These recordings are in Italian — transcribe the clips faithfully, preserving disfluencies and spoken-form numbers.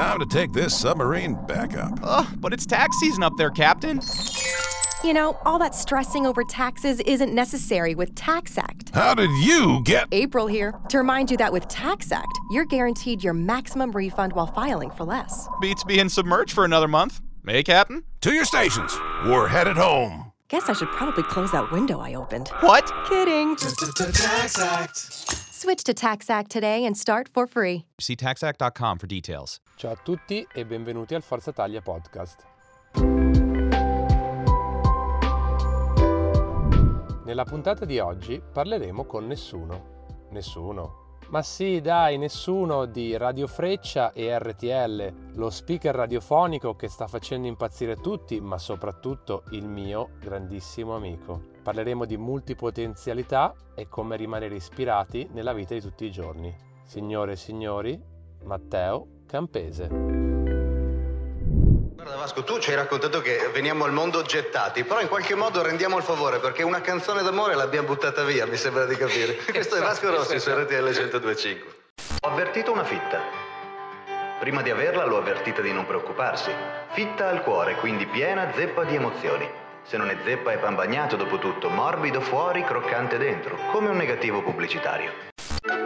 Time to take this submarine back up. Ugh, but it's tax season up there, Captain. You know, all that stressing over taxes isn't necessary with TaxAct. How did you get... April here. To remind you that with TaxAct, you're guaranteed your maximum refund while filing for less. Beats being submerged for another month. Eh, Captain? To your stations. We're headed home. Guess I should probably close that window I opened. What? Kidding. TaxAct. Switch to TaxAct today and start for free. See tax act dot com for details. Ciao a tutti e benvenuti al Forza Taglia Podcast. Nella puntata di oggi parleremo con Nessuno. Nessuno? Ma sì, dai, Nessuno di Radio Freccia e R T L, lo speaker radiofonico che sta facendo impazzire tutti, ma soprattutto il mio grandissimo amico. Parleremo di multipotenzialità e come rimanere ispirati nella vita di tutti i giorni. Signore e signori, Matteo Campese. Guarda Vasco, tu ci hai raccontato che veniamo al mondo gettati, però in qualche modo rendiamo il favore, perché una canzone d'amore l'abbiamo buttata via, mi sembra di capire. Questo è Vasco Rossi su R T L centodue e cinque. Ho avvertito una fitta. Prima di averla l'ho avvertita di non preoccuparsi. Fitta al cuore, quindi piena zeppa di emozioni. Se non è zeppa è pan bagnato dopo tutto, morbido fuori, croccante dentro, come un negativo pubblicitario.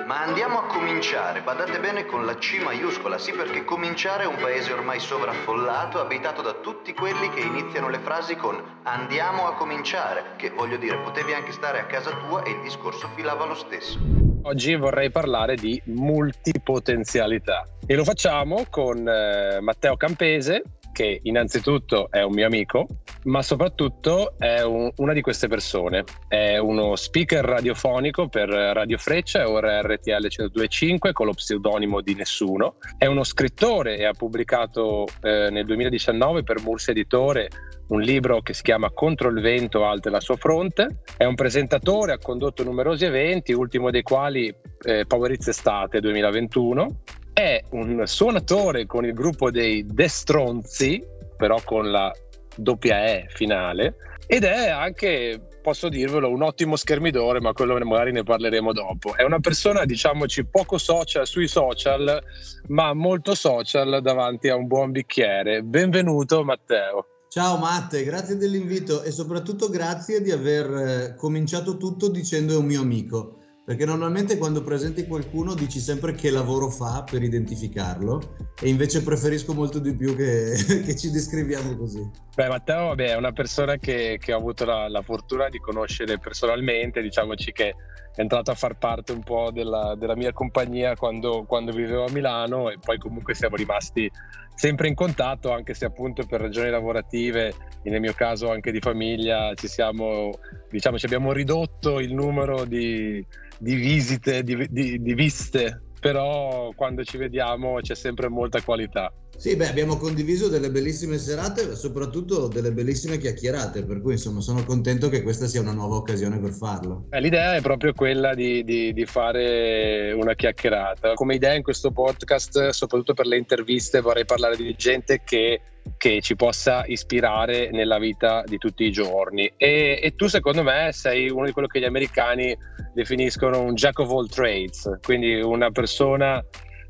Ma andiamo a cominciare, badate bene con la C maiuscola, sì, perché cominciare è un paese ormai sovraffollato, abitato da tutti quelli che iniziano le frasi con andiamo a cominciare, che voglio dire, potevi anche stare a casa tua e il discorso filava lo stesso. Oggi vorrei parlare di multipotenzialità e lo facciamo con eh, Matteo Campese, che innanzitutto è un mio amico, ma soprattutto è un, una di queste persone. È uno speaker radiofonico per Radio Freccia e ora R T L centodue e cinque con lo pseudonimo di Nessuno. È uno scrittore e ha pubblicato eh, nel duemiladiciannove per Bursi Editore un libro che si chiama Contro il vento, alta la sua fronte. È un presentatore, ha condotto numerosi eventi, ultimo dei quali eh, Poverizze Estate duemilaventuno. È un suonatore con il gruppo dei De Stronzi, però con la doppia E finale, ed è anche, posso dirvelo, un ottimo schermidore, ma quello magari ne parleremo dopo. È una persona, diciamoci, poco social sui social, ma molto social davanti a un buon bicchiere. Benvenuto Matteo. Ciao Matte, grazie dell'invito e soprattutto grazie di aver cominciato tutto dicendo è un mio amico. Perché normalmente quando presenti qualcuno dici sempre che lavoro fa per identificarlo e invece preferisco molto di più che, che ci descriviamo così. Beh, Matteo vabbè, è una persona che, che ho avuto la, la fortuna di conoscere personalmente, diciamoci che è entrato a far parte un po' della, della mia compagnia quando, quando vivevo a Milano e poi comunque siamo rimasti sempre in contatto, anche se appunto per ragioni lavorative, nel mio caso anche di famiglia, ci siamo, diciamo, ci abbiamo ridotto il numero di... di visite, di, di, di viste, però quando ci vediamo c'è sempre molta qualità. Sì, beh, abbiamo condiviso delle bellissime serate, ma soprattutto delle bellissime chiacchierate, per cui insomma sono contento che questa sia una nuova occasione per farlo. Eh, l'idea è proprio quella di, di, di fare una chiacchierata. Come idea in questo podcast, soprattutto per le interviste, vorrei parlare di gente che, che ci possa ispirare nella vita di tutti i giorni. E, e tu, secondo me, sei uno di quello che gli americani definiscono un jack of all trades, quindi una persona...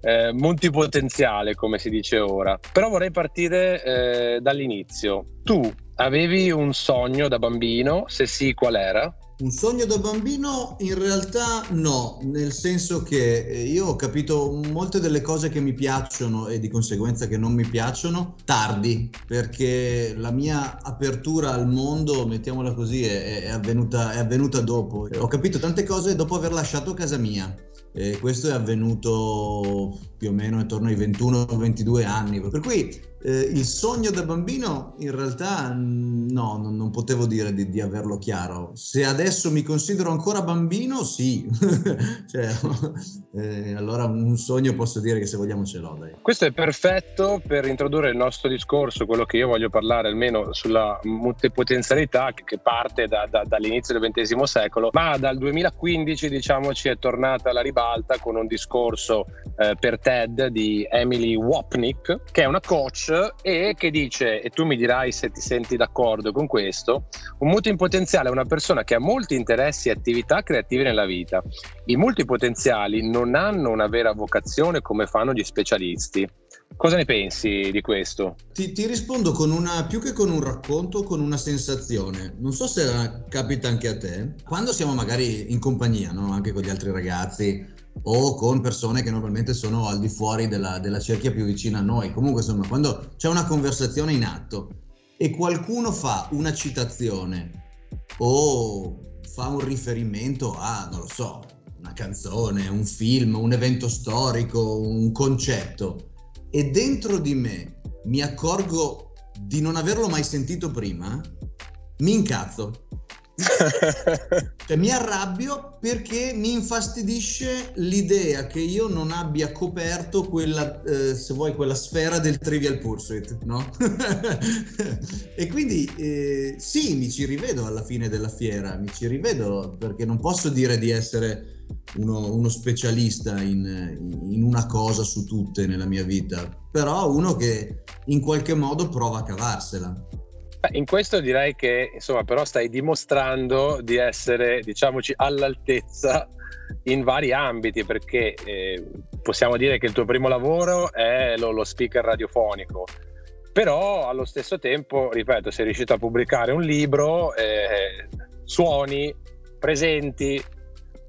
Eh, multipotenziale come si dice ora, però vorrei partire eh, dall'inizio. Tu avevi un sogno da bambino? Se sì, qual era? Un sogno da bambino? In realtà no, nel senso che io ho capito molte delle cose che mi piacciono e di conseguenza che non mi piacciono tardi, perché la mia apertura al mondo, mettiamola così, è, è, avvenuta, è avvenuta dopo. Ho capito tante cose dopo aver lasciato casa mia. E questo è avvenuto più o meno intorno ai ventuno ventidue anni, per cui eh, il sogno da bambino in realtà no, non, non potevo dire di, di averlo chiaro. Se adesso mi considero ancora bambino, sì, cioè, eh, allora un sogno posso dire che se vogliamo ce l'ho, dai. Questo è perfetto per introdurre il nostro discorso, quello che io voglio parlare almeno sulla multipotenzialità che parte da, da, dall'inizio del ventesimo secolo, ma dal duemilaquindici diciamoci è tornata alla ribalta con un discorso eh, per TED di Emily Wapnick, che è una coach e che dice, e tu mi dirai se ti senti d'accordo con questo, un multipotenziale è una persona che ha molti interessi e attività creative nella vita. I multipotenziali non hanno una vera vocazione come fanno gli specialisti. Cosa ne pensi di questo? Ti, ti rispondo con una, più che con un racconto, con una sensazione. Non so se capita anche a te. Quando siamo magari in compagnia, no? Anche con gli altri ragazzi o con persone che normalmente sono al di fuori della, della cerchia più vicina a noi. Comunque, insomma, quando c'è una conversazione in atto e qualcuno fa una citazione o fa un riferimento a, non lo so, una canzone, un film, un evento storico, un concetto, e dentro di me mi accorgo di non averlo mai sentito prima, mi incazzo. Cioè, mi arrabbio perché mi infastidisce l'idea che io non abbia coperto quella, eh, se vuoi, quella sfera del Trivial Pursuit, no? E quindi eh, sì, mi ci rivedo alla fine della fiera, mi ci rivedo perché non posso dire di essere Uno, uno specialista in, in una cosa su tutte nella mia vita, però uno che in qualche modo prova a cavarsela. In questo direi che, insomma, però stai dimostrando di essere, diciamoci, all'altezza in vari ambiti, perché eh, possiamo dire che il tuo primo lavoro è lo, lo speaker radiofonico, però allo stesso tempo, ripeto, sei riuscito a pubblicare un libro, eh, suoni, presenti.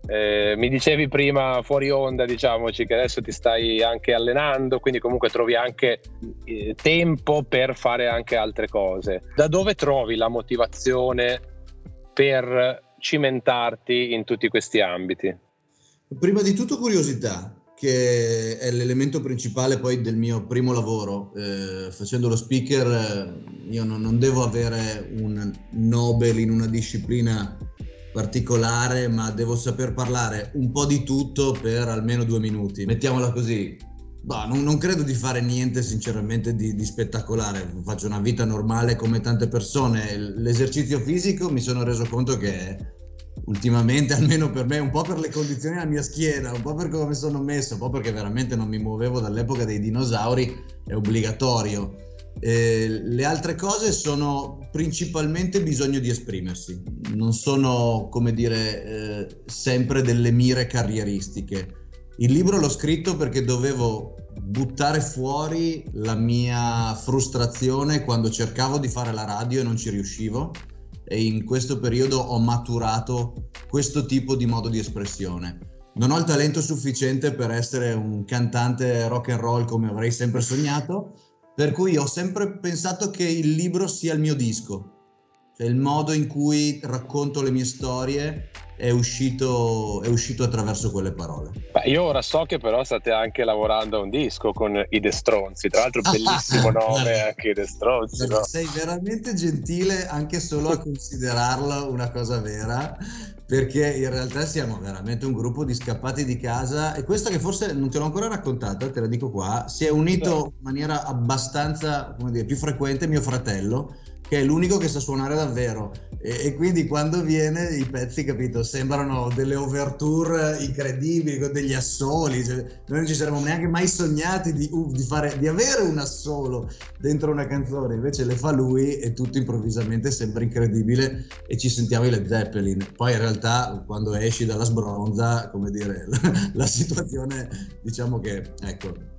Eh, mi dicevi prima fuori onda, diciamoci, che adesso ti stai anche allenando, quindi comunque trovi anche eh, tempo per fare anche altre cose. Da dove trovi la motivazione per cimentarti in tutti questi ambiti? Prima di tutto curiosità, che è l'elemento principale poi del mio primo lavoro. Eh, facendo lo speaker io non, non devo avere un Nobel in una disciplina particolare, ma devo saper parlare un po' di tutto per almeno due minuti, mettiamola così. Bah, non, non credo di fare niente sinceramente di, di spettacolare, faccio una vita normale come tante persone. L'esercizio fisico mi sono reso conto che ultimamente, almeno per me, un po' per le condizioni della mia schiena, un po' per come sono messo, un po' perché veramente non mi muovevo dall'epoca dei dinosauri, è obbligatorio. Eh, le altre cose sono principalmente bisogno di esprimersi, non sono, come dire, eh, sempre delle mire carrieristiche. Il libro l'ho scritto perché dovevo buttare fuori la mia frustrazione quando cercavo di fare la radio e non ci riuscivo, e in questo periodo ho maturato questo tipo di modo di espressione. Non ho il talento sufficiente per essere un cantante rock and roll come avrei sempre sognato, per cui ho sempre pensato che il libro sia il mio disco, cioè il modo in cui racconto le mie storie è uscito, è uscito attraverso quelle parole. Beh, io ora so che però state anche lavorando a un disco con i De Stronzi, tra l'altro bellissimo nome anche i De Stronzi. No? Sei veramente gentile anche solo a considerarlo una cosa vera, perché in realtà siamo veramente un gruppo di scappati di casa, e questa che forse non te l'ho ancora raccontata, te la dico qua, si è unito in maniera abbastanza, come dire, più frequente mio fratello, che è l'unico che sa suonare davvero, e, e quindi quando viene i pezzi, capito, sembrano delle overture incredibili con degli assoli, cioè, noi non ci saremmo neanche mai sognati di, uh, di, fare, di avere un assolo dentro una canzone, invece le fa lui e tutto improvvisamente sembra incredibile e ci sentiamo i Led Zeppelin. Poi in realtà quando esci dalla sbronza, come dire, la, la situazione, diciamo che, ecco,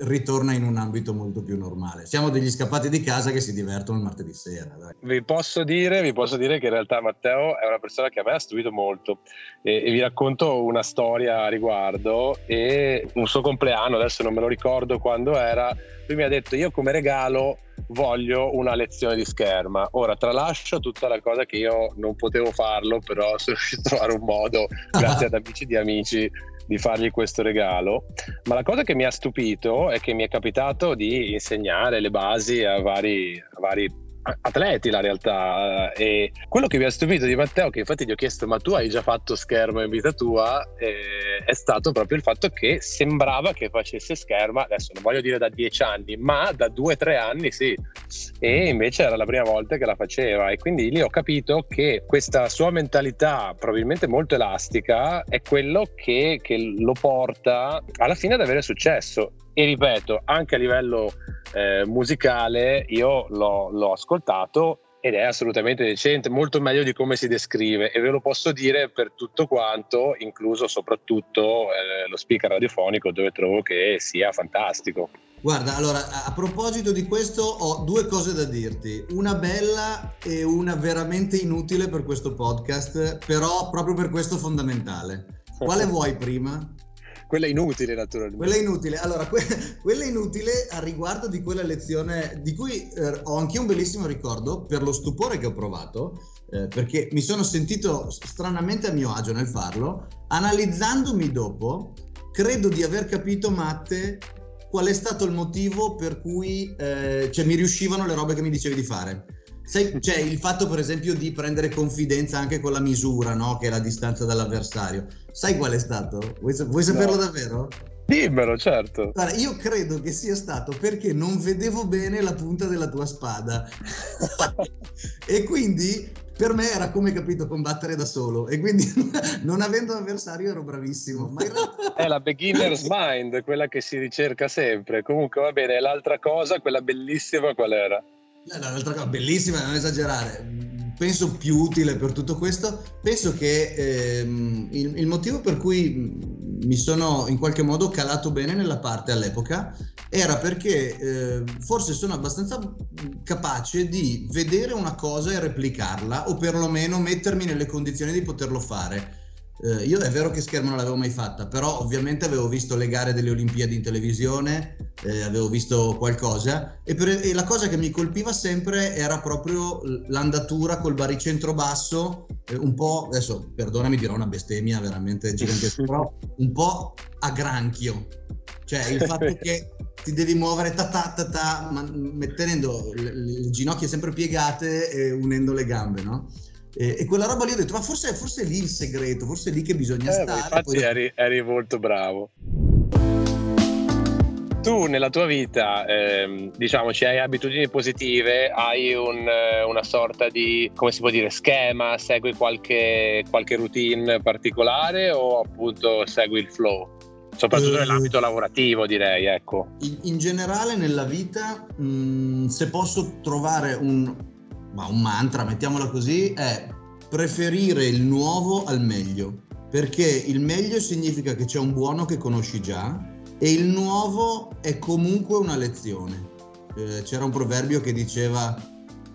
ritorna in un ambito molto più normale. Siamo degli scappati di casa che si divertono il martedì sera, dai. Vi posso dire, vi posso dire che in realtà Matteo è una persona che a me ha stupito molto, e, e vi racconto una storia a riguardo. E un suo compleanno, adesso non me lo ricordo quando era, lui mi ha detto: io come regalo voglio una lezione di scherma. Ora tralascio tutta la cosa che io non potevo farlo, però sono riuscito a trovare un modo, grazie ad amici di amici, di fargli questo regalo. Ma la cosa che mi ha stupito è che mi è capitato di insegnare le basi a vari, a vari atleti, la realtà, e quello che mi ha stupito di Matteo, che infatti gli ho chiesto: ma tu hai già fatto scherma in vita tua? Eh, è stato proprio il fatto che sembrava che facesse scherma, adesso non voglio dire da dieci anni, ma da due tre anni sì, e invece era la prima volta che la faceva. E quindi lì ho capito che questa sua mentalità, probabilmente molto elastica, è quello che, che lo porta alla fine ad avere successo. E ripeto, anche a livello eh, musicale io l'ho, l'ho ascoltato ed è assolutamente decente, molto meglio di come si descrive, e ve lo posso dire per tutto quanto, incluso soprattutto eh, lo speaker radiofonico, dove trovo che sia fantastico. Guarda, allora, a proposito di questo ho due cose da dirti, una bella e una veramente inutile per questo podcast, però proprio per questo fondamentale. Quale vuoi prima? Quella inutile, naturalmente. Quella inutile, allora, que- quella inutile a riguardo di quella lezione di cui eh, ho anche un bellissimo ricordo per lo stupore che ho provato, eh, perché mi sono sentito stranamente a mio agio nel farlo, analizzandomi dopo, credo di aver capito, Matte, qual è stato il motivo per cui eh, cioè, mi riuscivano le robe che mi dicevi di fare. Sai, cioè, il fatto, per esempio, di prendere confidenza anche con la misura, no? Che è la distanza dall'avversario. Sai qual è stato? Vuoi, vuoi saperlo no. davvero? Dimmelo, certo. Allora, io credo che sia stato perché non vedevo bene la punta della tua spada. E quindi... per me era come, capito, combattere da solo, e quindi non avendo avversario ero bravissimo. Ma era... è la beginner's mind, quella che si ricerca sempre. Comunque va bene, l'altra cosa, quella bellissima, qual era? L'altra cosa bellissima, non esagerare, penso più utile per tutto questo, penso che ehm, il, il motivo per cui mi sono in qualche modo calato bene nella parte all'epoca era perché eh, forse sono abbastanza capace di vedere una cosa e replicarla, o perlomeno mettermi nelle condizioni di poterlo fare. Eh, io è vero che schermo non l'avevo mai fatta, però ovviamente avevo visto le gare delle Olimpiadi in televisione, eh, avevo visto qualcosa, e, per, e la cosa che mi colpiva sempre era proprio l'andatura col baricentro basso, eh, un po', adesso perdonami, dirò una bestemmia veramente gigantesca, però un po' a granchio, cioè il fatto che ti devi muovere ta ta ta ta, ma mettendo le, le ginocchia sempre piegate e unendo le gambe, no? E quella roba lì ho detto, ma forse, forse è lì il segreto, forse è lì che bisogna eh, stare. Infatti poi... eri, eri molto bravo. Tu nella tua vita, ehm, diciamoci, hai abitudini positive, hai un, una sorta di, come si può dire, schema, segui qualche, qualche routine particolare o appunto segui il flow? Soprattutto uh, nell'ambito lavorativo, direi, ecco. In, in generale nella vita, mh, se posso trovare un... ma un mantra, mettiamola così, è preferire il nuovo al meglio, perché il meglio significa che c'è un buono che conosci già e il nuovo è comunque una lezione. Eh, c'era un proverbio che diceva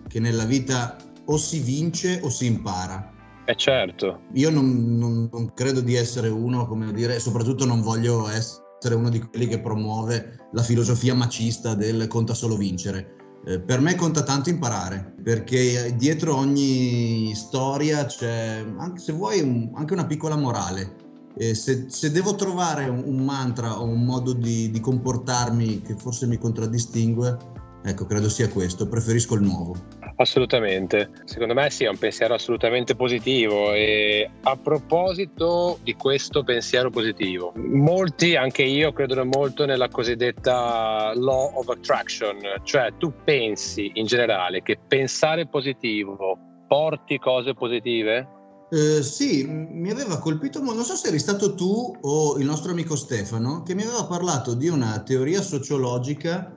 che nella vita o si vince o si impara. Eh certo. Io non, non, non credo di essere uno, come dire, soprattutto non voglio essere uno di quelli che promuove la filosofia macista del conta solo vincere. Per me conta tanto imparare, perché dietro ogni storia c'è, anche se vuoi, un, anche una piccola morale. E se, se devo trovare un, un mantra o un modo di, di comportarmi che forse mi contraddistingue, ecco, credo sia questo, preferisco il nuovo. Assolutamente, secondo me sì, è un pensiero assolutamente positivo. E a proposito di questo pensiero positivo, molti, anche io, credono molto nella cosiddetta law of attraction, cioè tu pensi in generale che pensare positivo porti cose positive? Eh, sì, mi aveva colpito, non so se eri stato tu o il nostro amico Stefano, che mi aveva parlato di una teoria sociologica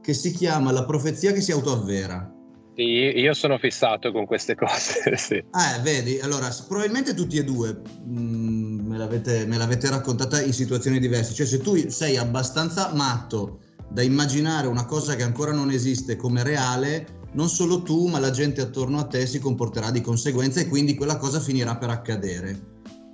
che si chiama la profezia che si autoavvera. Sì, io sono fissato con queste cose, sì. Ah, vedi, allora, probabilmente tutti e due mh, me, l'avete, me l'avete raccontata in situazioni diverse. Cioè, se tu sei abbastanza matto da immaginare una cosa che ancora non esiste come reale, non solo tu, ma la gente attorno a te si comporterà di conseguenza e quindi quella cosa finirà per accadere.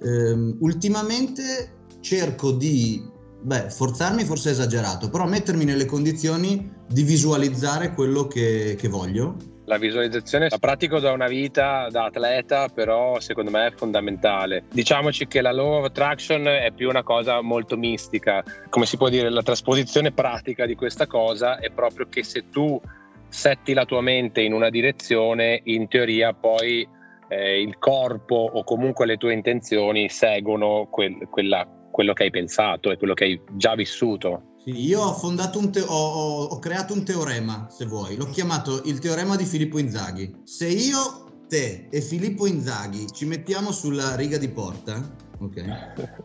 Ehm, ultimamente cerco di, beh, forzarmi forse è esagerato, però mettermi nelle condizioni di visualizzare quello che, che voglio. La visualizzazione la pratico da una vita da atleta, però secondo me è fondamentale. Diciamoci che la law of attraction è più una cosa molto mistica, come si può dire, la trasposizione pratica di questa cosa è proprio che se tu setti la tua mente in una direzione, in teoria poi eh, il corpo o comunque le tue intenzioni seguono quel, quella, quello che hai pensato e quello che hai già vissuto. Io ho fondato un te- ho, ho, ho creato un teorema, se vuoi, l'ho chiamato il teorema di Filippo Inzaghi. Se io, te e Filippo Inzaghi ci mettiamo sulla riga di porta, ok,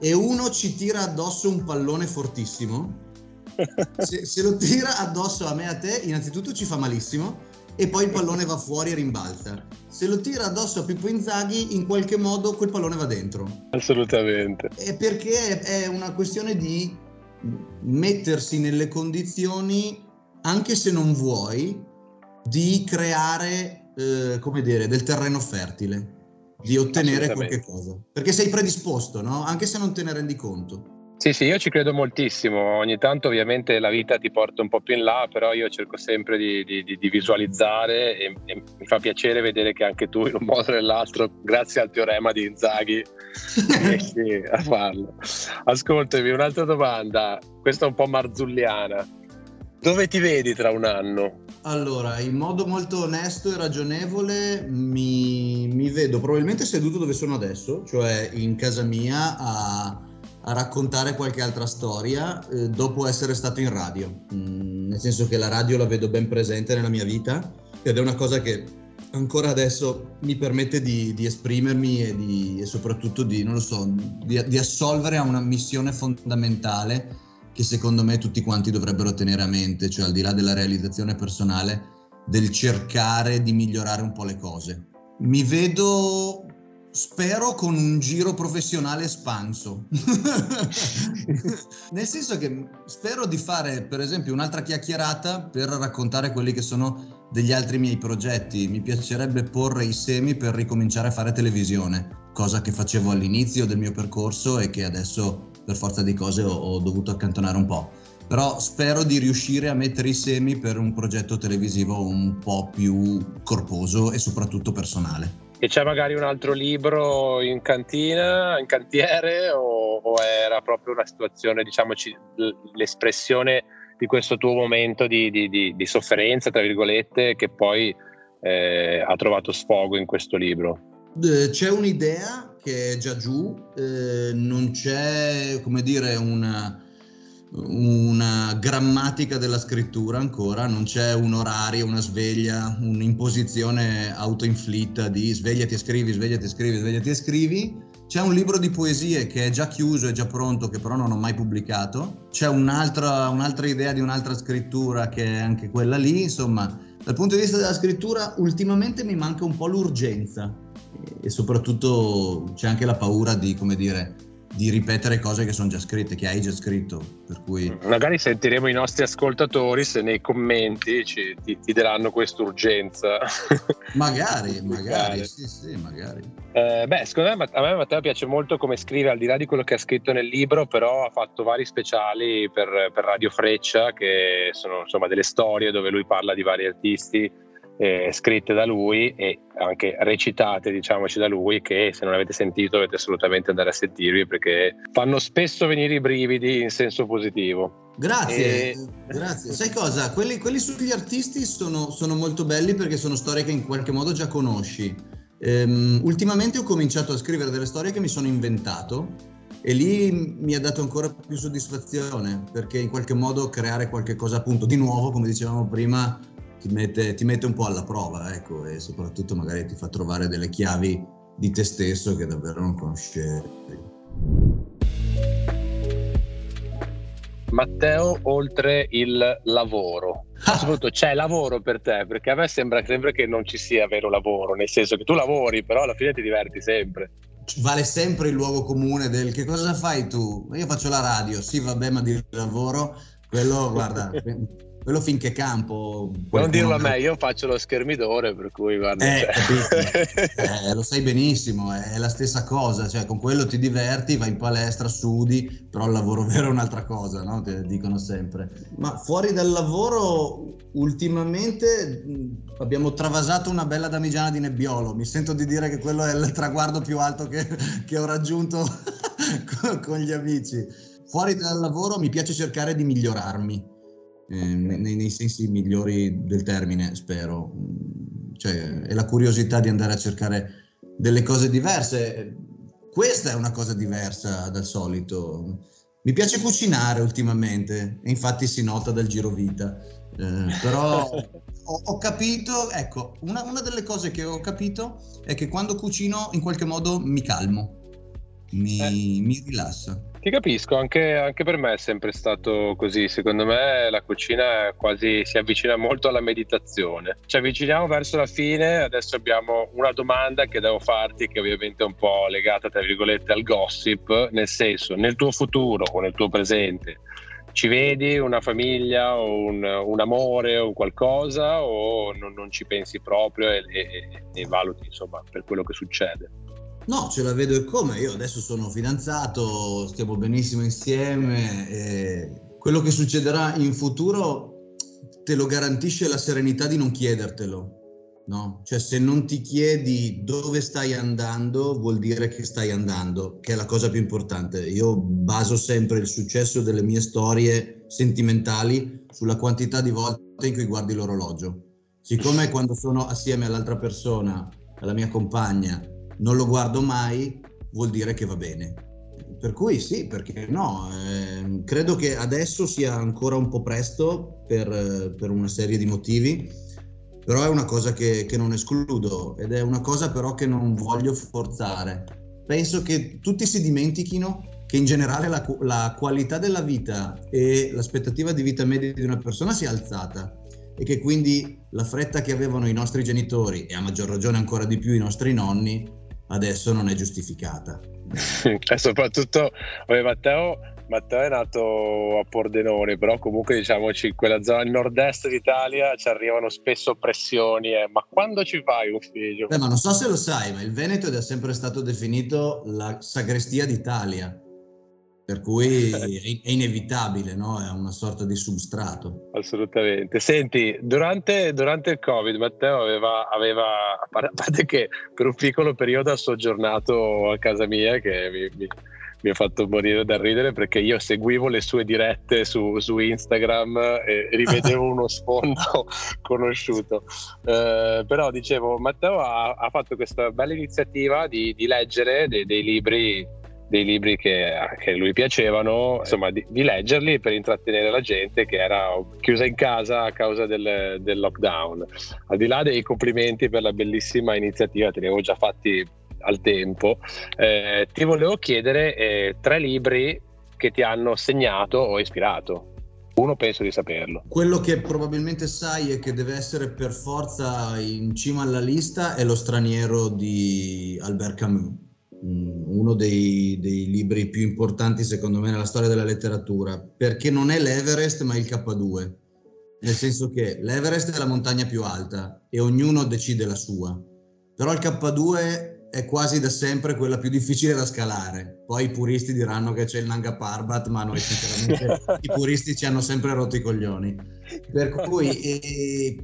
e uno ci tira addosso un pallone fortissimo, se, se lo tira addosso a me e a te, innanzitutto ci fa malissimo e poi il pallone va fuori e rimbalza. Se lo tira addosso a Pippo Inzaghi, in qualche modo quel pallone va dentro. Assolutamente. È perché è una questione di mettersi nelle condizioni, anche se non vuoi, di creare, eh, come dire, del terreno fertile, di ottenere qualche cosa, perché sei predisposto, no? Anche se non te ne rendi conto. Sì, sì, io ci credo moltissimo. Ogni tanto ovviamente la vita ti porta un po' più in là, però io cerco sempre di, di, di visualizzare e, e mi fa piacere vedere che anche tu in un modo o nell'altro, grazie al teorema di Inzaghi, riesci a farlo. Ascoltami, un'altra domanda, questa è un po' marzulliana. Dove ti vedi tra un anno? Allora, in modo molto onesto e ragionevole mi, mi vedo probabilmente seduto dove sono adesso, cioè in casa mia a... a raccontare qualche altra storia, eh, dopo essere stato in radio, mm, nel senso che la radio la vedo ben presente nella mia vita ed è una cosa che ancora adesso mi permette di, di esprimermi e, di, e soprattutto di, non lo so, di, di assolvere a una missione fondamentale che secondo me tutti quanti dovrebbero tenere a mente, cioè al di là della realizzazione personale, del cercare di migliorare un po' le cose. Mi vedo... spero con un giro professionale espanso nel senso che spero di fare per esempio un'altra chiacchierata per raccontare quelli che sono degli altri miei progetti. Mi piacerebbe porre i semi per ricominciare a fare televisione, cosa che facevo all'inizio del mio percorso e che adesso per forza di cose ho, ho dovuto accantonare un po', però spero di riuscire a mettere i semi per un progetto televisivo un po' più corposo e soprattutto personale. E c'è magari un altro libro in cantina, in cantiere, o, o era proprio una situazione, diciamoci, l'espressione di questo tuo momento di, di, di, di sofferenza, tra virgolette, che poi eh, ha trovato sfogo in questo libro? C'è un'idea che è già giù, eh, non c'è, come dire, una... una grammatica della scrittura ancora, non c'è un orario, una sveglia, un'imposizione autoinflitta di svegliati e scrivi, svegliati e scrivi, svegliati e scrivi. C'è un libro di poesie che è già chiuso, è già pronto, che però non ho mai pubblicato. C'è un'altra, un'altra idea di un'altra scrittura che è anche quella lì. Insomma, dal punto di vista della scrittura ultimamente mi manca un po' l'urgenza e soprattutto c'è anche la paura di, come dire, di ripetere cose che sono già scritte, che hai già scritto, per cui... Magari sentiremo i nostri ascoltatori se nei commenti ci, ti, ti daranno quest'urgenza. Magari, magari, sì, sì, magari. Eh, beh, secondo me a me Matteo piace molto come scrive, al di là di quello che ha scritto nel libro, però ha fatto vari speciali per, per Radio Freccia, che sono insomma delle storie dove lui parla di vari artisti, eh, scritte da lui e anche recitate, diciamoci, da lui, che se non avete sentito dovete assolutamente andare a sentirvi perché fanno spesso venire i brividi in senso positivo. Grazie, e... grazie. Sai cosa? Quelli, quelli sugli artisti sono, sono molto belli perché sono storie che in qualche modo già conosci. Ehm, ultimamente ho cominciato a scrivere delle storie che mi sono inventato e lì mi ha dato ancora più soddisfazione perché in qualche modo creare qualche cosa appunto di nuovo, come dicevamo prima, Ti mette, ti mette un po' alla prova, ecco, e soprattutto magari ti fa trovare delle chiavi di te stesso che davvero non conoscevi. Matteo, oltre il lavoro, ah. soprattutto c'è lavoro per te? Perché a me sembra sempre che non ci sia vero lavoro, nel senso che tu lavori, però alla fine ti diverti sempre. Vale sempre il luogo comune del che cosa fai tu? Io faccio la radio, sì vabbè, ma di lavoro, quello guarda... quello finché campo. Non dirlo a me, io faccio lo schermidore, per cui guarda. Eh, eh, lo sai benissimo, è la stessa cosa, cioè con quello ti diverti, vai in palestra, sudi, però il lavoro vero è un'altra cosa, no? Te dicono sempre. Ma fuori dal lavoro ultimamente abbiamo travasato una bella damigiana di nebbiolo, mi sento di dire che quello è il traguardo più alto che, che ho raggiunto con gli amici. Fuori dal lavoro mi piace cercare di migliorarmi. Eh, nei, nei sensi migliori del termine, spero, cioè è la curiosità di andare a cercare delle cose diverse. Questa è una cosa diversa dal solito. Mi piace cucinare ultimamente e infatti si nota dal girovita, eh, però ho, ho capito, ecco, una, una delle cose che ho capito è che quando cucino in qualche modo mi calmo, mi, eh. mi rilassa. Ti capisco, anche, anche per me è sempre stato così. Secondo me la cucina è quasi, si avvicina molto alla meditazione. Ci avviciniamo verso la fine, adesso abbiamo una domanda che devo farti che ovviamente è un po' legata tra virgolette al gossip, nel senso, nel tuo futuro o nel tuo presente ci vedi una famiglia o un, un amore o qualcosa, o non, non ci pensi proprio e, e, e valuti insomma per quello che succede? No, ce la vedo e come. Io adesso sono fidanzato, stiamo benissimo insieme e quello che succederà in futuro te lo garantisce la serenità di non chiedertelo, no? Cioè, se non ti chiedi dove stai andando, vuol dire che stai andando, che è la cosa più importante. Io baso sempre il successo delle mie storie sentimentali sulla quantità di volte in cui guardi l'orologio. Siccome quando sono assieme all'altra persona, alla mia compagna, non lo guardo mai, vuol dire che va bene. Per cui sì, perché no? Eh, credo che adesso sia ancora un po' presto per, per una serie di motivi, però è una cosa che, che non escludo, ed è una cosa però che non voglio forzare. Penso che tutti si dimentichino che in generale la, la qualità della vita e l'aspettativa di vita media di una persona sia alzata, e che quindi la fretta che avevano i nostri genitori, e a maggior ragione ancora di più i nostri nonni, adesso non è giustificata. E soprattutto, vabbè, Matteo Matteo è nato a Pordenone, però comunque diciamoci in quella zona nord-est d'Italia ci arrivano spesso pressioni, eh. Ma quando ci fai un figlio? Eh, ma non so se lo sai, ma il Veneto è sempre stato definito la sagrestia d'Italia, per cui è inevitabile, no? È una sorta di substrato. Assolutamente. Senti, durante, durante il Covid Matteo aveva, aveva, a parte che per un piccolo periodo ha soggiornato a casa mia, che mi, mi mi ha fatto morire da ridere, perché io seguivo le sue dirette su, su Instagram e rivedevo uno sfondo conosciuto. Eh, però dicevo, Matteo ha, ha fatto questa bella iniziativa di, di leggere dei, dei libri, dei libri che a lui piacevano, insomma di, di leggerli per intrattenere la gente che era chiusa in casa a causa del, del lockdown. Al di là dei complimenti per la bellissima iniziativa, te ne avevo già fatti al tempo, eh, ti volevo chiedere eh, tre libri che ti hanno segnato o ispirato. Uno penso di saperlo. Quello che probabilmente sai e che deve essere per forza in cima alla lista è Lo straniero di Albert Camus, uno dei, dei libri più importanti secondo me nella storia della letteratura, perché non è l'Everest ma il K due, nel senso che l'Everest è la montagna più alta e ognuno decide la sua, però il K due è quasi da sempre quella più difficile da scalare. Poi i puristi diranno che c'è il Nanga Parbat, ma noi sinceramente i puristi ci hanno sempre rotto i coglioni. Per cui eh,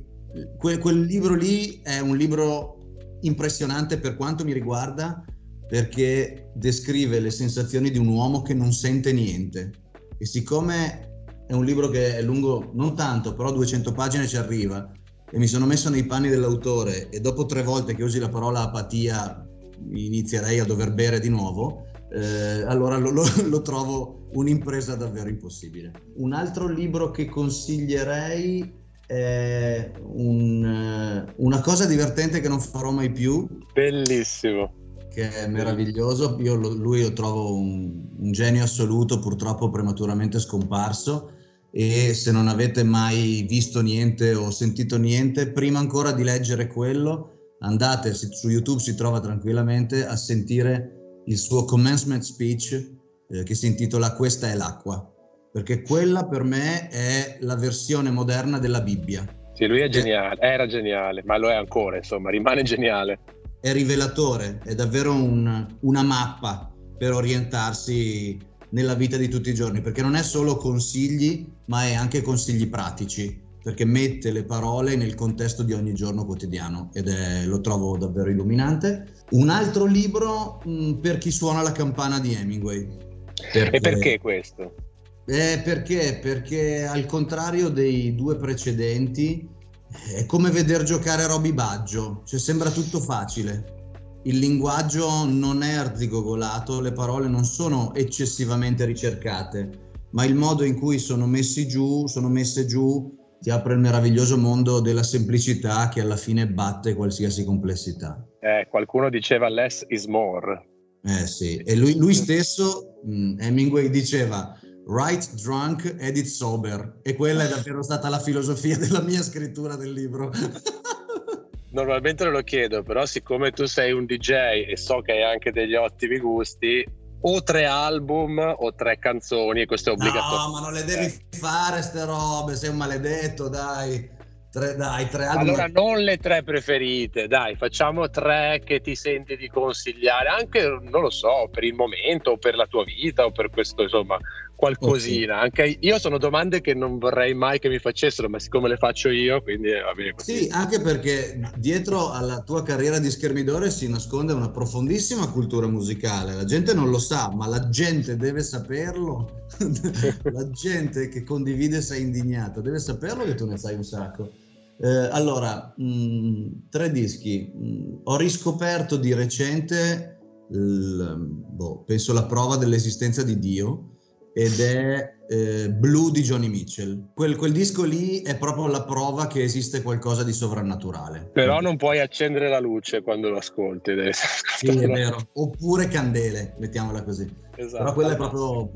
quel, quel libro lì è un libro impressionante per quanto mi riguarda, perché descrive le sensazioni di un uomo che non sente niente. E siccome è un libro che è lungo, non tanto, però duecento pagine ci arriva, e mi sono messo nei panni dell'autore, e dopo tre volte che usi la parola apatia inizierei a dover bere di nuovo, eh, allora lo, lo, lo trovo un'impresa davvero impossibile. Un altro libro che consiglierei è un, Una cosa divertente che non farò mai più. Bellissimo. Che è meraviglioso. Io lo, lui lo trovo un, un genio assoluto, purtroppo prematuramente scomparso. E se non avete mai visto niente o sentito niente, prima ancora di leggere quello, andate su YouTube, si trova tranquillamente, a sentire il suo commencement speech eh, che si intitola Questa è l'acqua, perché quella per me è la versione moderna della Bibbia. Sì, lui è geniale, era geniale, ma lo è ancora, insomma, rimane geniale. È rivelatore, è davvero un, una mappa per orientarsi nella vita di tutti i giorni, perché non è solo consigli, ma è anche consigli pratici, perché mette le parole nel contesto di ogni giorno quotidiano, ed è, lo trovo davvero illuminante. Un altro libro, mh, Per chi suona la campana di Hemingway. Perché, e perché questo? Eh, perché? Perché al contrario dei due precedenti è come veder giocare Roby Baggio, cioè sembra tutto facile. Il linguaggio non è arzigogolato, le parole non sono eccessivamente ricercate, ma il modo in cui sono messi giù, sono messe giù, ti apre il meraviglioso mondo della semplicità che alla fine batte qualsiasi complessità. Eh, qualcuno diceva less is more. Eh sì, e lui, lui stesso, Hemingway, diceva write drunk, edit sober, e quella è davvero stata la filosofia della mia scrittura del libro. Normalmente non lo chiedo, però siccome tu sei un D J e so che hai anche degli ottimi gusti, o tre album o tre canzoni, e questo è obbligatorio. No, ma non le devi fare ste robe, sei un maledetto, dai. Tre, dai, tre album. Allora, non le tre preferite, dai, facciamo tre che ti senti di consigliare, anche, non lo so, per il momento o per la tua vita o per questo, insomma, qualcosina. Okay. Anche io, sono domande che non vorrei mai che mi facessero, ma siccome le faccio io, quindi va bene così. Sì, anche perché dietro alla tua carriera di schermidore si nasconde una profondissima cultura musicale. La gente non lo sa, ma la gente deve saperlo. La gente che condivide sei indignata deve saperlo che tu ne sai un sacco. Eh, allora, mh, tre dischi. Mh, ho riscoperto di recente, l, boh, penso la prova dell'esistenza di Dio, ed è eh, Blue di Joni Mitchell. Quel, quel disco lì è proprio la prova che esiste qualcosa di sovrannaturale. Però non puoi accendere la luce quando lo ascolti. Devi sì, è vero. Oppure candele, mettiamola così. Esatto. Però quella è proprio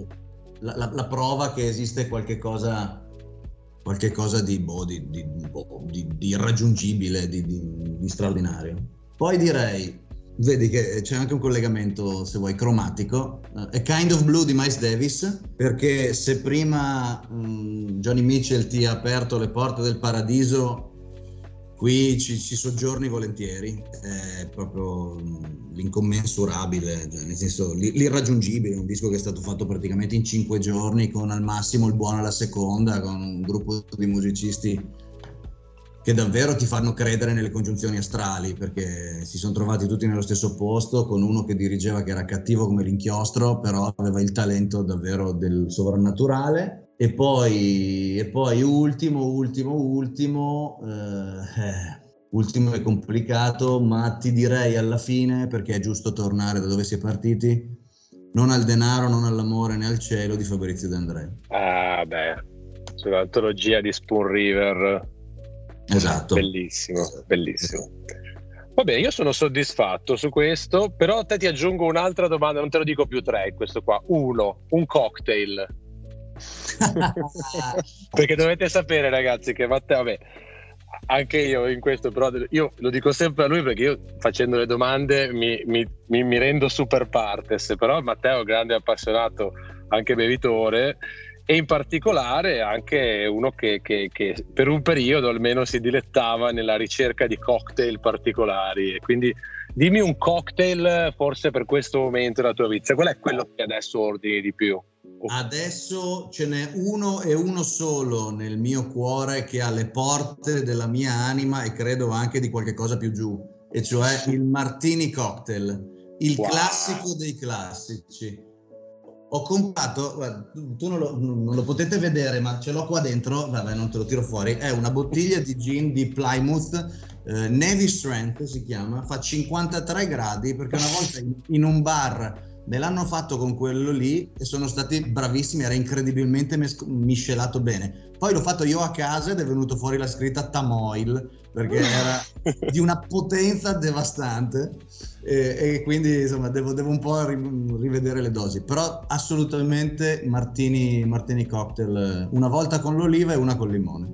la, la, la prova che esiste qualche cosa... qualche cosa di, boh, di, di, boh, di, di irraggiungibile, di, di, di straordinario. Poi direi, vedi che c'è anche un collegamento, se vuoi, cromatico, è Kind of Blue di Miles Davis, perché se prima mh, Joni Mitchell ti ha aperto le porte del paradiso, qui ci, ci soggiorni volentieri. È proprio mh, l'incommensurabile, nel senso l'irraggiungibile, un disco che è stato fatto praticamente in cinque giorni, con al massimo il buono alla seconda, con un gruppo di musicisti che davvero ti fanno credere nelle congiunzioni astrali, perché si sono trovati tutti nello stesso posto, con uno che dirigeva che era cattivo come l'inchiostro, però aveva il talento davvero del sovrannaturale. E poi, e poi ultimo, ultimo, ultimo, eh, ultimo è complicato, ma ti direi alla fine, perché è giusto tornare da dove si è partiti, Non al denaro, non all'amore né al cielo di Fabrizio De André. Ah beh, sull'antologia di Spoon River. Esatto. Bellissimo, bellissimo. Va bene, io sono soddisfatto su questo, però te ti aggiungo un'altra domanda, non te lo dico più tre, questo qua. Uno, un cocktail. Perché dovete sapere, ragazzi, che Matteo, vabbè, anche io in questo, però io lo dico sempre a lui, perché io facendo le domande mi, mi, mi, mi rendo super partes, però Matteo è un grande appassionato, anche bevitore, e in particolare anche uno che, che, che per un periodo almeno si dilettava nella ricerca di cocktail particolari. E quindi dimmi un cocktail, forse per questo momento della tua vita, qual è quello che adesso ordini di più? Adesso ce n'è uno e uno solo nel mio cuore, che ha le porte della mia anima e credo anche di qualche cosa più giù, e cioè il Martini Cocktail, il wow. classico dei classici. Ho comprato, guarda, tu non lo, non lo potete vedere, ma ce l'ho qua dentro, vabbè, non te lo tiro fuori, è una bottiglia di gin di Plymouth, eh, Navy Strength si chiama, fa cinquantatré gradi, perché una volta in, in un bar me l'hanno fatto con quello lì e sono stati bravissimi, era incredibilmente mes- miscelato bene. Poi l'ho fatto io a casa ed è venuto fuori la scritta Tamoil, perché era di una potenza devastante, e, e quindi insomma devo, devo un po' rivedere le dosi, però assolutamente Martini, Martini Cocktail, una volta con l'oliva e una con il limone.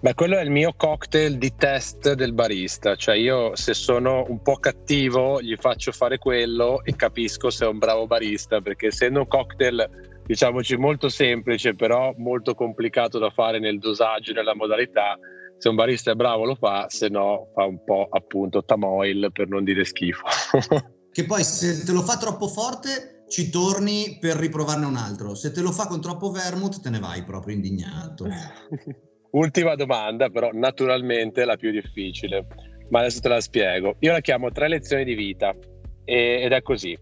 Beh, quello è il mio cocktail di test del barista, cioè io se sono un po' cattivo gli faccio fare quello e capisco se è un bravo barista, perché essendo un cocktail, diciamoci, molto semplice però molto complicato da fare nel dosaggio e nella modalità, se un barista è bravo lo fa, se no fa un po' appunto Tamoil, per non dire schifo. Che poi se te lo fa troppo forte ci torni per riprovarne un altro, se te lo fa con troppo vermouth te ne vai proprio indignato. Ultima domanda, però naturalmente la più difficile, ma adesso te la spiego. Io la chiamo tre lezioni di vita, e, ed è così.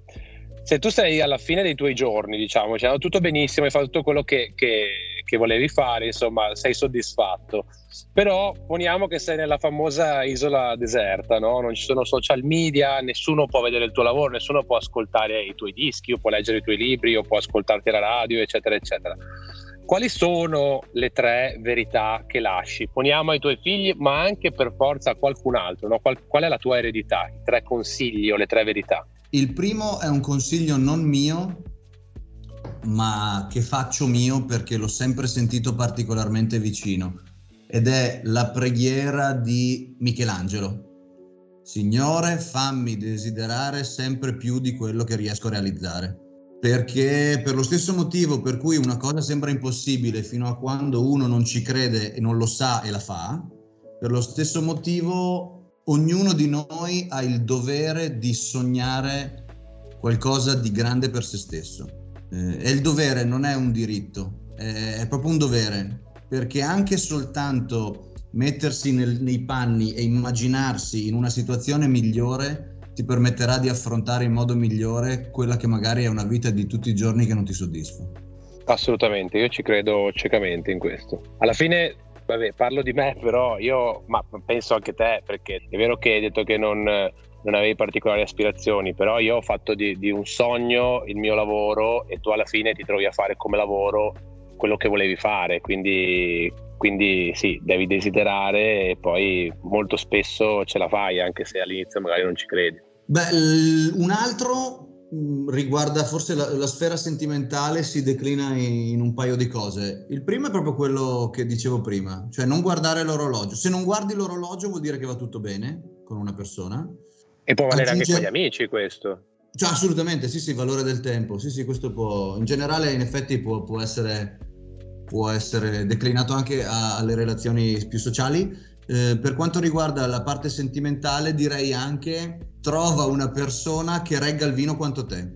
Se tu sei alla fine dei tuoi giorni, diciamo, cioè, tutto benissimo, hai fatto tutto quello che, che, che volevi fare, insomma, sei soddisfatto, però poniamo che sei nella famosa isola deserta, no? Non ci sono social media, nessuno può vedere il tuo lavoro, nessuno può ascoltare i tuoi dischi, o può leggere i tuoi libri, o può ascoltarti la radio, eccetera, eccetera. Quali sono le tre verità che lasci? Poniamo ai tuoi figli, ma anche per forza a qualcun altro, no? Qual, qual è la tua eredità? I tre consigli o le tre verità? Il primo è un consiglio non mio, ma che faccio mio perché l'ho sempre sentito particolarmente vicino, ed è la preghiera di Michelangelo. Signore, fammi desiderare sempre più di quello che riesco a realizzare. perché per lo stesso motivo per cui una cosa sembra impossibile fino a quando uno non ci crede e non lo sa e la fa, per lo stesso motivo ognuno di noi ha il dovere di sognare qualcosa di grande per se stesso. Eh, è il dovere, non è un diritto, è, è proprio un dovere, perché anche soltanto mettersi nel, nei panni e immaginarsi in una situazione migliore ti permetterà di affrontare in modo migliore quella che magari è una vita di tutti i giorni che non ti soddisfa. Assolutamente, io ci credo ciecamente in questo. Alla fine, vabbè, parlo di me, però io, ma penso anche te, perché è vero che hai detto che non, non avevi particolari aspirazioni, però io ho fatto di, di un sogno il mio lavoro, e tu alla fine ti trovi a fare come lavoro quello che volevi fare, quindi... Quindi sì, devi desiderare e poi molto spesso ce la fai, anche se all'inizio magari non ci credi. Beh, un altro riguarda forse la, la sfera sentimentale, si declina in un paio di cose. Il primo è proprio quello che dicevo prima, cioè non guardare l'orologio. Se non guardi l'orologio vuol dire che va tutto bene con una persona. E può valere aggiunge... anche con gli amici questo. Cioè, assolutamente, sì sì, valore del tempo, sì sì, questo può, in generale in effetti può, può essere... può essere declinato anche a, alle relazioni più sociali. Eh, per quanto riguarda la parte sentimentale, direi anche trova una persona che regga il vino quanto te.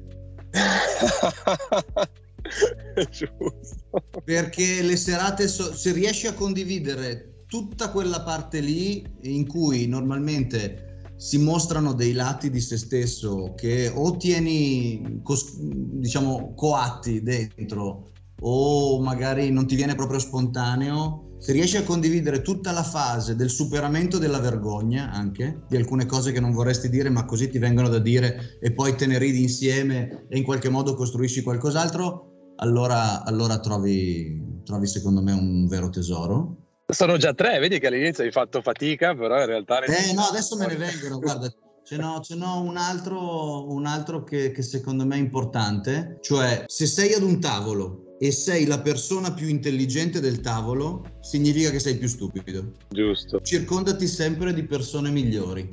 Giusto. Perché le serate, so- se riesci a condividere tutta quella parte lì in cui normalmente si mostrano dei lati di se stesso che o tieni cos- diciamo coatti dentro, o magari non ti viene proprio spontaneo, se riesci a condividere tutta la fase del superamento della vergogna, anche di alcune cose che non vorresti dire ma così ti vengono da dire e poi te ne ridi insieme e in qualche modo costruisci qualcos'altro, allora, allora trovi, trovi secondo me un vero tesoro. Sono già tre, vedi che all'inizio hai fatto fatica, però in realtà... Eh no, adesso me ne vengono, guarda. Ce n'ho, ce n'ho un altro, un altro che, che secondo me è importante, cioè se sei ad un tavolo e sei la persona più intelligente del tavolo, significa che sei più stupido. Giusto. Circondati sempre di persone migliori,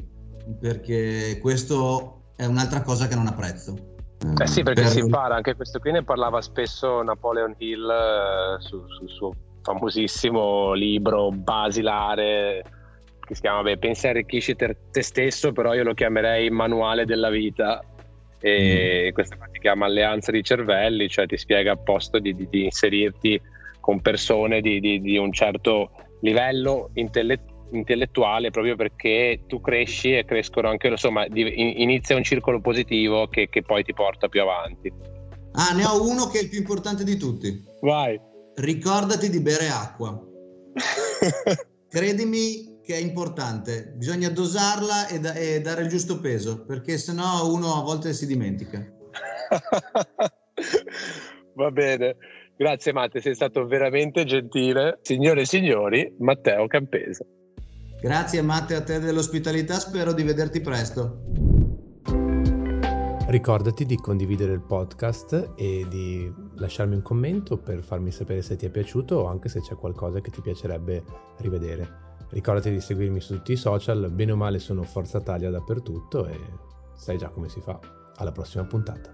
perché questo è un'altra cosa che non apprezzo. Eh sì, perché per... si impara, anche questo qui ne parlava spesso Napoleon Hill eh, sul su, suo famosissimo libro basilare che si chiama, beh, pensa e arricchisci te, te stesso, però io lo chiamerei manuale della vita. E questa si chiama alleanza di cervelli, cioè ti spiega a posto di, di, di inserirti con persone di, di, di un certo livello intellettuale, proprio perché tu cresci e crescono anche, insomma, inizia un circolo positivo che, che poi ti porta più avanti. Ah, ne ho uno che è il più importante di tutti. Vai. Ricordati di bere acqua. Credimi che è importante, bisogna dosarla e, da- e dare il giusto peso, perché sennò uno a volte si dimentica. Va bene, grazie Matte, sei stato veramente gentile. Signore e signori, Matteo Campese. Grazie Matte, a te dell'ospitalità, spero di vederti presto. Ricordati di condividere il podcast e di lasciarmi un commento per farmi sapere se ti è piaciuto o anche se c'è qualcosa che ti piacerebbe rivedere. Ricordati di seguirmi su tutti i social, bene o male sono Forza Taglia dappertutto e sai già come si fa. Alla prossima puntata.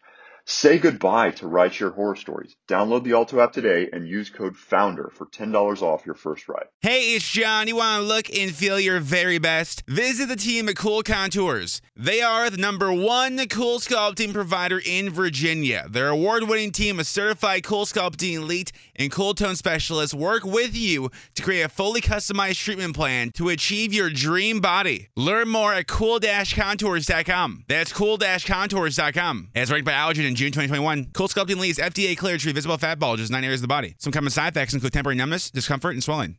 Say goodbye to rideshare horror stories. Download the Alto app today and use code FOUNDER for ten dollars off your first ride. Hey, it's John. You want to look and feel your very best? Visit the team at Cool Contours. They are the number one cool sculpting provider in Virginia. Their award-winning team of certified cool sculpting elite and cool tone specialists work with you to create a fully customized treatment plan to achieve your dream body. Learn more at cool dash contours dot com. That's cool dash contours dot com. As ranked by Allergen in June twenty twenty-one, Cool Sculpting leaves F D A cleared to treat visible fat bulges in nine areas of the body. Some common side effects include temporary numbness, discomfort, and swelling.